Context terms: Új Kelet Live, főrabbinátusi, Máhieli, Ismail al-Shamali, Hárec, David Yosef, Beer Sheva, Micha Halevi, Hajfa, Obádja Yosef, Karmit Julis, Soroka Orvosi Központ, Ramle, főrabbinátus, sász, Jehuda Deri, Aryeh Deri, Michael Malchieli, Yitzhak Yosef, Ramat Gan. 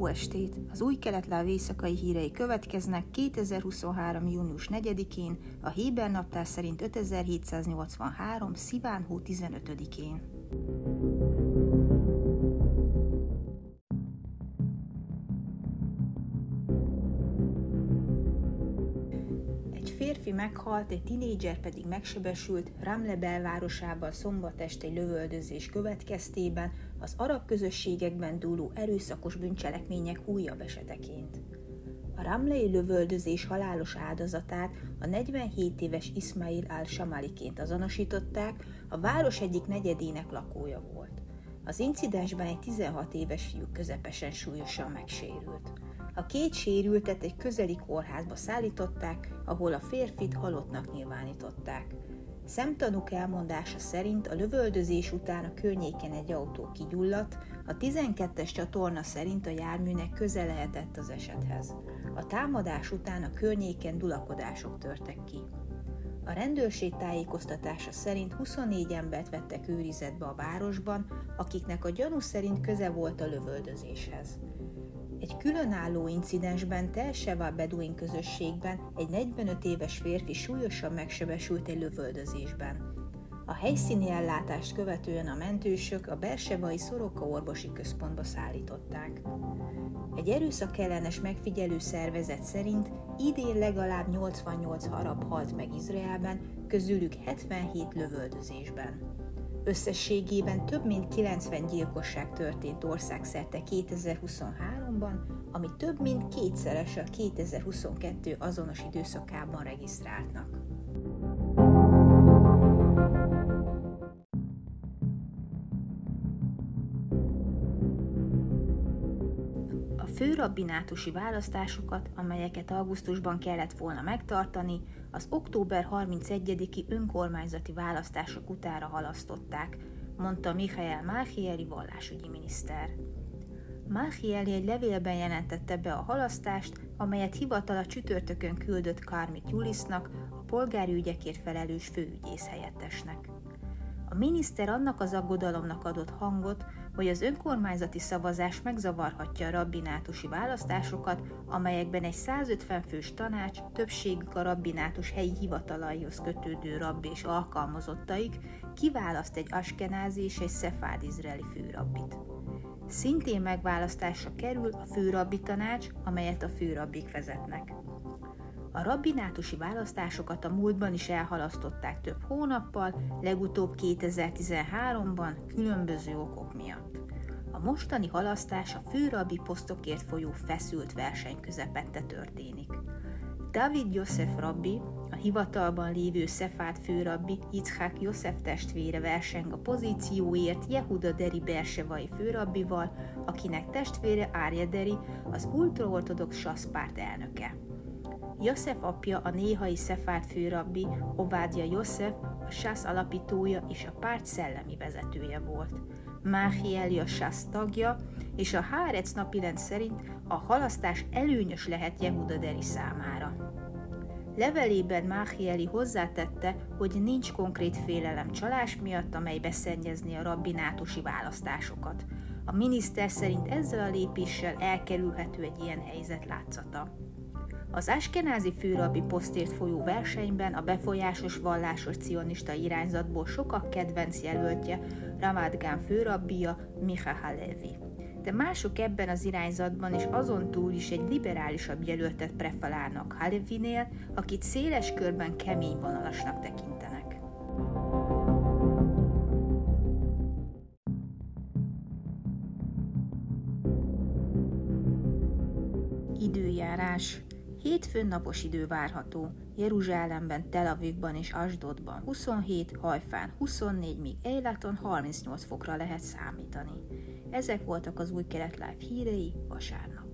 Jó estét! Az Új Kelet Live éjszakai hírei következnek 2023. június 4-én, a héber naptár szerint 5783. sziván hó 15-én. Egy férfi meghalt, egy tinédzser pedig megsebesült Ramle belvárosában szombat este egy lövöldözés következtében, az arab közösségekben dúló erőszakos bűncselekmények újabb eseteként. A ramlei lövöldözés halálos áldozatát a 47 éves Ismail al-Shamaliként azonosították, a város egyik negyedének lakója volt. Az incidensben egy 16 éves fiú közepesen súlyosan megsérült. A két sérültet egy közeli kórházba szállították, ahol a férfit halottnak nyilvánították. Szemtanúk elmondása szerint a lövöldözés után a környéken egy autó kigyulladt, a 12-es csatorna szerint a járműnek köze lehetett az esethez. A támadás után a környéken dulakodások törtek ki. A rendőrség tájékoztatása szerint 24 embert vettek őrizetbe a városban, akiknek a gyanú szerint köze volt a lövöldözéshez. Egy különálló incidensben Beer Sheva beduin közösségben egy 45 éves férfi súlyosan megsebesült egy lövöldözésben. A helyszíni ellátást követően a mentősök a Beer Shevai Soroka Orvosi Központba szállították. Egy erőszakellenes megfigyelő szervezet szerint idén legalább 88 arab halt meg Izraelben, közülük 77 lövöldözésben. Összességében több mint 90 gyilkosság történt országszerte 2023-ban, ami több mint kétszeres a 2022 azonos időszakában regisztráltnak. A főrabbinátusi választásokat, amelyeket augusztusban kellett volna megtartani, az október 31-i önkormányzati választások utánra halasztották, mondta Michael Malchieli vallásügyi miniszter. Máhieli egy levélben jelentette be a halasztást, amelyet hivatala csütörtökön küldött Karmit Julisnak, a polgári ügyekért felelős főügyész helyettesnek. A miniszter annak az aggodalomnak adott hangot, hogy az önkormányzati szavazás megzavarhatja a rabbinátusi választásokat, amelyekben egy 150 fős tanács többségük a rabbinátus helyi hivatalaihoz kötődő rabb és alkalmazottaik kiválaszt egy askenázi és egy szefád izraeli főrabbit. Szintén megválasztásra kerül a főrabbi tanács, amelyet a főrabbik vezetnek. A rabbinátusi választásokat a múltban is elhalasztották több hónappal, legutóbb 2013-ban különböző okok miatt. A mostani halasztás a főrabbi posztokért folyó feszült verseny közepette történik. David Yosef rabbi, a hivatalban lévő szefád főrabbi Yitzhak Yosef testvére verseng a pozícióért Jehuda Deri Beer Shevai főrabbival, akinek testvére Aryeh Deri az ultraortodox sasz párt elnöke. Josef apja a néhai szefárd főrabbi, Obádja Yosef, a sász alapítója és a párt szellemi vezetője volt. Máhieli a sász tagja, és a Hárec napirend szerint a halasztás előnyös lehet Jehuda Deri számára. Levelében Máhieli hozzátette, hogy nincs konkrét félelem csalás miatt, amely beszennyezné a rabbinátusi választásokat. A miniszter szerint ezzel a lépéssel elkerülhető egy ilyen helyzet látszata. Az askenázi főrabbi posztért folyó versenyben a befolyásos vallásos cionista irányzatból sokak kedvenc jelöltje Ramat Gan főrabbia Micha Halevi. De mások ebben az irányzatban és azon túl is egy liberálisabb jelöltet preferálnak Halevinél, akit széles körben kemény vonalasnak tekintenek. Időjárás. Hétfőn napos idő várható, Jeruzsálemben, Tel Avivban és Asdodban 27, Hajfán 24, míg Eilaton 38 fokra lehet számítani. Ezek voltak az Új Kelet Live hírei vasárnap.